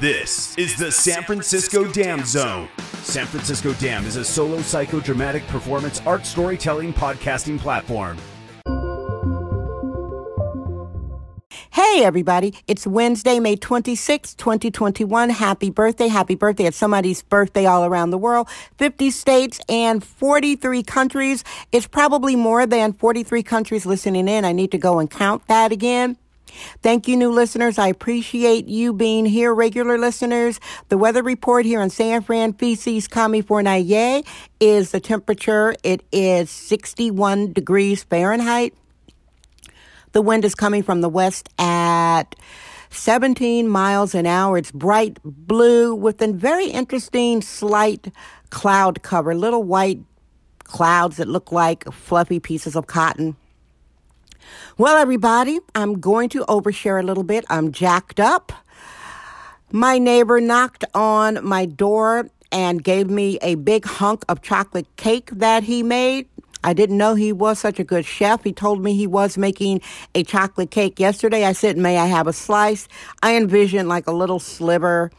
This is the San Francisco Damn Zone. San Francisco Damn is a solo psychodramatic performance art storytelling podcasting platform. Hey everybody, it's Wednesday, May 26, 2021. Happy birthday. It's somebody's birthday all around the world. 50 states and 43 countries. It's probably more than 43 countries listening in. I need to go and count that again. Thank you, new listeners. I appreciate you being here, regular listeners. The weather report here in San Fran, Feces, California, is the temperature. It is 61 degrees Fahrenheit. The wind is coming from the west at 17 miles an hour. It's bright blue with a very interesting slight cloud cover, little white clouds that look like fluffy pieces of cotton. Well, everybody, I'm going to overshare a little bit. I'm jacked up. My neighbor knocked on my door and gave me a big hunk of chocolate cake that he made. I didn't know he was such a good chef. He told me he was making a chocolate cake yesterday. I said, may I have a slice? I envisioned like a little sliver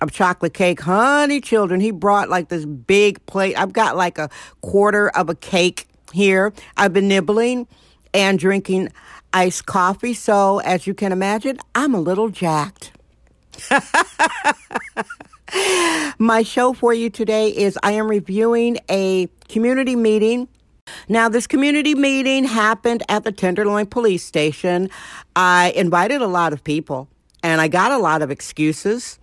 of chocolate cake. Honey, children, he brought like this big plate. I've got like a quarter of a cake here. I've been nibbling and drinking iced coffee. So as you can imagine, I'm a little jacked. My show for you today is I am reviewing a community meeting. Now, this community meeting happened at the Tenderloin police station. I invited a lot of people, and I got a lot of excuses.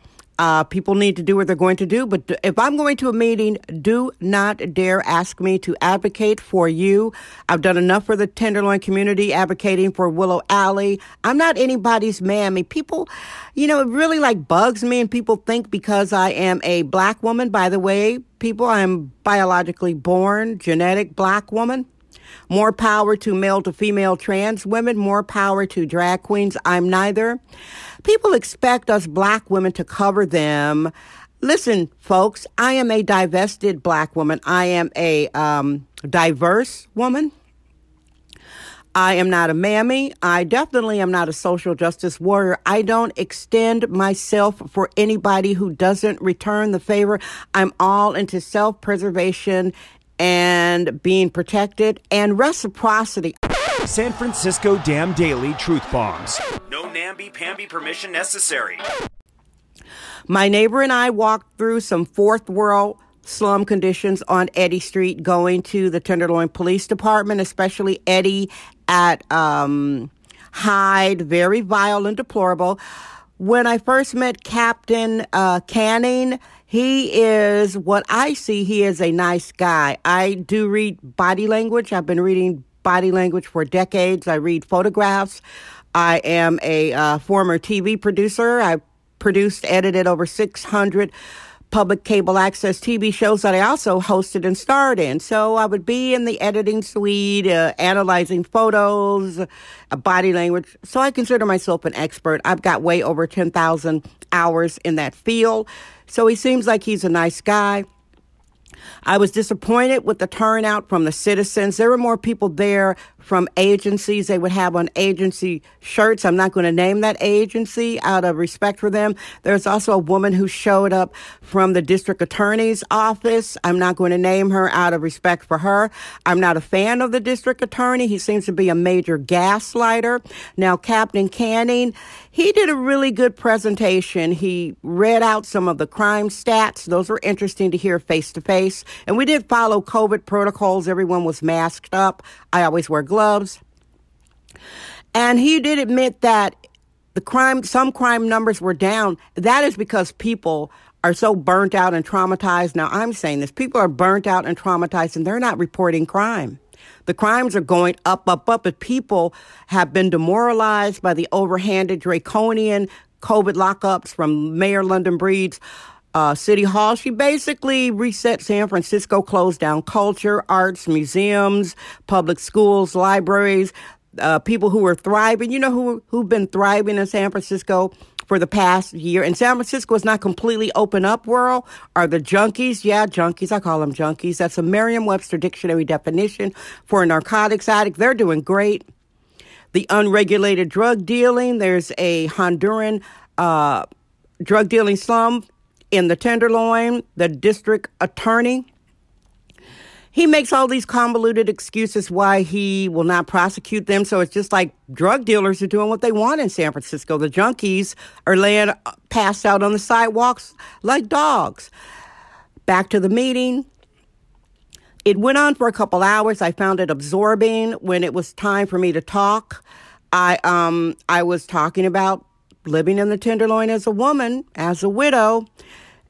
People need to do what they're going to do, but if I'm going to a meeting, do not dare ask me to advocate for you. I've done enough for the Tenderloin community, advocating for Willow Alley. I'm not anybody's mammy. People, you know, it really like bugs me, and people think because I am a black woman, by the way, people, I'm biologically born, genetic black woman. More power to male to female trans women. More power to drag queens. I'm neither. People expect us black women to cover them. Listen, folks, I am a divested black woman. I am a diverse woman. I am not a mammy. I definitely am not a social justice warrior. I don't extend myself for anybody who doesn't return the favor. I'm all into self-preservation and being protected, and reciprocity. San Francisco Damn Daily Truth Bombs. No namby-pamby permission necessary. My neighbor and I walked through some fourth world slum conditions on Eddy Street going to the Tenderloin Police Department, especially Eddy at Hyde, very vile and deplorable. When I first met Captain Canning, he is what I see. He is a nice guy. I do read body language. I've been reading body language for decades. I read photographs. I am a former TV producer. I produced, edited over 600 public cable access TV shows that I also hosted and starred in. So I would be in the editing suite, analyzing photos, body language. So I consider myself an expert. I've got way over 10,000 hours in that field. So he seems like he's a nice guy. I was disappointed with the turnout from the citizens. There were more people there from agencies. They would have on agency shirts. I'm not going to name that agency out of respect for them. There's also a woman who showed up from the district attorney's office. I'm not going to name her out of respect for her. I'm not a fan of the district attorney. He seems to be a major gaslighter. Now, Captain Canning, he did a really good presentation. He read out some of the crime stats. Those were interesting to hear face to face. And we did follow COVID protocols. Everyone was masked up. I always wear gloves. And he did admit that some crime numbers were down. That is because people are so burnt out and traumatized. Now, I'm saying this. People are burnt out and traumatized, and they're not reporting crime. The crimes are going up, up, up. But people have been demoralized by the overhanded draconian COVID lockups from Mayor London Breed's City Hall. She basically reset San Francisco, closed down culture, arts, museums, public schools, libraries, people who were thriving. You know who've been thriving in San Francisco for the past year, and San Francisco is not completely open up world, are the junkies. Yeah, junkies. I call them junkies. That's a Merriam-Webster dictionary definition for a narcotics addict. They're doing great. The unregulated drug dealing. There's a Honduran drug dealing slum in the Tenderloin. The district attorney, he makes all these convoluted excuses why he will not prosecute them. So it's just like drug dealers are doing what they want in San Francisco. The junkies are laying passed out on the sidewalks like dogs. Back to the meeting. It went on for a couple hours. I found it absorbing. When it was time for me to talk, I was talking about living in the Tenderloin as a woman, as a widow,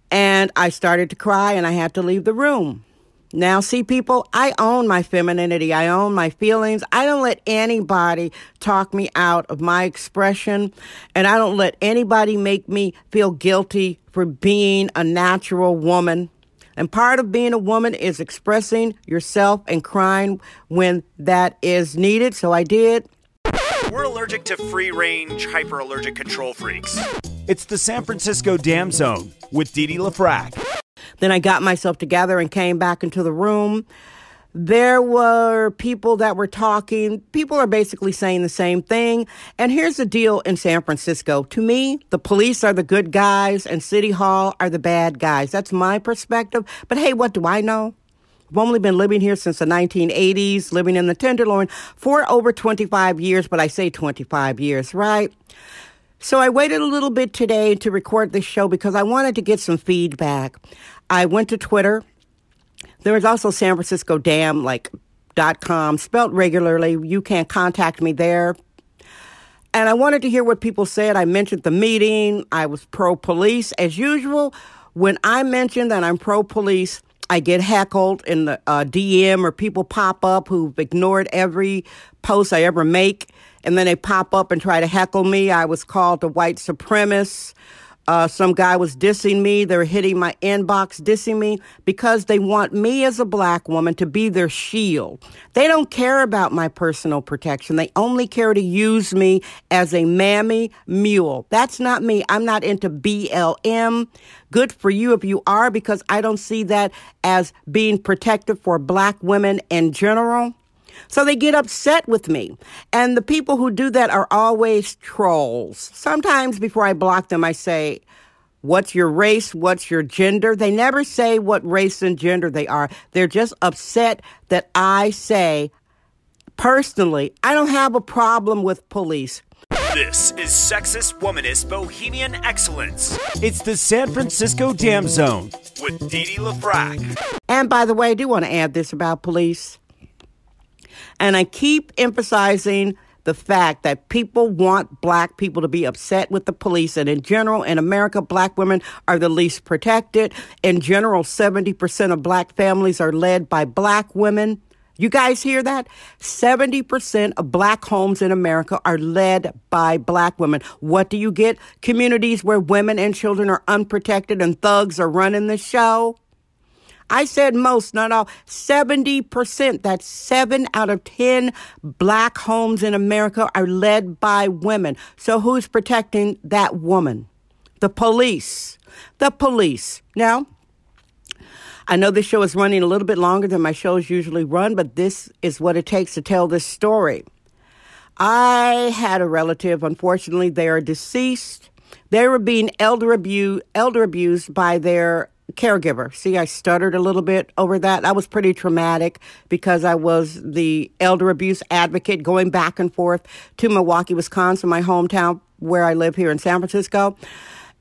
and I started to cry and I had to leave the room. Now, see, people, I own my femininity. I own my feelings. I don't let anybody talk me out of my expression, and I don't let anybody make me feel guilty for being a natural woman. And part of being a woman is expressing yourself and crying when that is needed, so I did. We're allergic to free-range, hyper-allergic control freaks. It's the San Francisco Damn Zone with Dee Dee LaFrak. Then I got myself together and came back into the room. There were people that were talking. People are basically saying the same thing. And here's the deal in San Francisco. To me, the police are the good guys and City Hall are the bad guys. That's my perspective. But hey, what do I know? I've only been living here since the 1980s, living in the Tenderloin for over 25 years, but I say 25 years, right? So I waited a little bit today to record this show because I wanted to get some feedback. I went to Twitter. There is also SanFranciscoDamLike.com, spelled regularly. You can contact me there. And I wanted to hear what people said. I mentioned the meeting. I was pro-police. As usual, when I mention that I'm pro-police, I get heckled in the DM, or people pop up who've ignored every post I ever make, and then they pop up and try to heckle me. I was called a white supremacist. Some guy was dissing me. They're hitting my inbox, dissing me, because they want me as a black woman to be their shield. They don't care about my personal protection. They only care to use me as a mammy mule. That's not me. I'm not into BLM. Good for you if you are, because I don't see that as being protective for black women in general. So they get upset with me. And the people who do that are always trolls. Sometimes before I block them, I say, what's your race? What's your gender? They never say what race and gender they are. They're just upset that I say, personally, I don't have a problem with police. This is sexist, womanist, bohemian excellence. It's the San Francisco Damn Zone with Dee Dee LaFrak. And by the way, I do want to add this about police. And I keep emphasizing the fact that people want black people to be upset with the police. And in general, in America, black women are the least protected. In general, 70% of black families are led by black women. You guys hear that? 70% of black homes in America are led by black women. What do you get? Communities where women and children are unprotected and thugs are running the show. I said most, not all. 70%, that's 7 out of 10 black homes in America are led by women. So who's protecting that woman? The police. The police. Now, I know this show is running a little bit longer than my shows usually run, but this is what it takes to tell this story. I had a relative, unfortunately, they are deceased. They were being elder abused by their caregiver. See, I stuttered a little bit over that. That was pretty traumatic because I was the elder abuse advocate going back and forth to Milwaukee, Wisconsin, my hometown where I live here in San Francisco.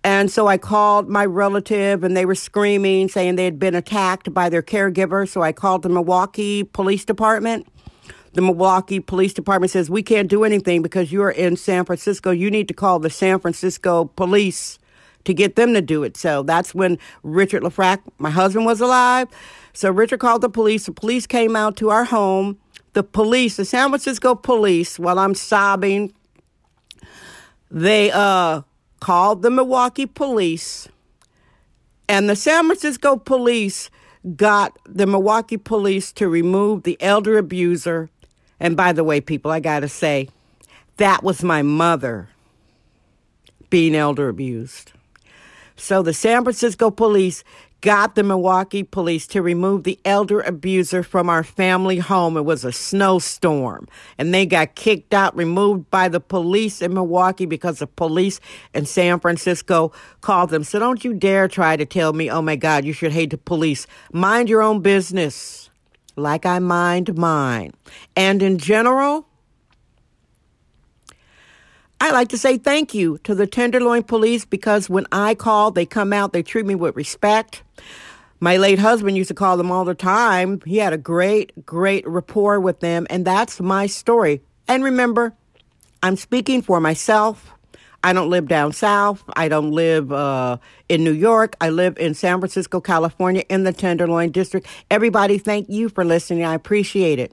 And so I called my relative and they were screaming, saying they had been attacked by their caregiver. So I called the Milwaukee Police Department. The Milwaukee Police Department says, we can't do anything because you're in San Francisco. You need to call the San Francisco Police to get them to do it. So that's when Richard LeFrak, my husband, was alive. So Richard called the police. The police came out to our home. The police, the San Francisco Police, while I'm sobbing, they called the Milwaukee Police And the San Francisco Police got the Milwaukee Police to remove the elder abuser. And by the way, people, I got to say, that was my mother being elder abused. So the San Francisco Police got the Milwaukee Police to remove the elder abuser from our family home. It was a snowstorm, and they got kicked out, removed by the police in Milwaukee because the police in San Francisco called them. So don't you dare try to tell me, oh, my God, you should hate the police. Mind your own business like I mind mine. And in general, I like to say thank you to the Tenderloin Police, because when I call, they come out, they treat me with respect. My late husband used to call them all the time. He had a great, great rapport with them, and that's my story. And remember, I'm speaking for myself. I don't live down south. I don't live in New York. I live in San Francisco, California, in the Tenderloin District. Everybody, thank you for listening. I appreciate it.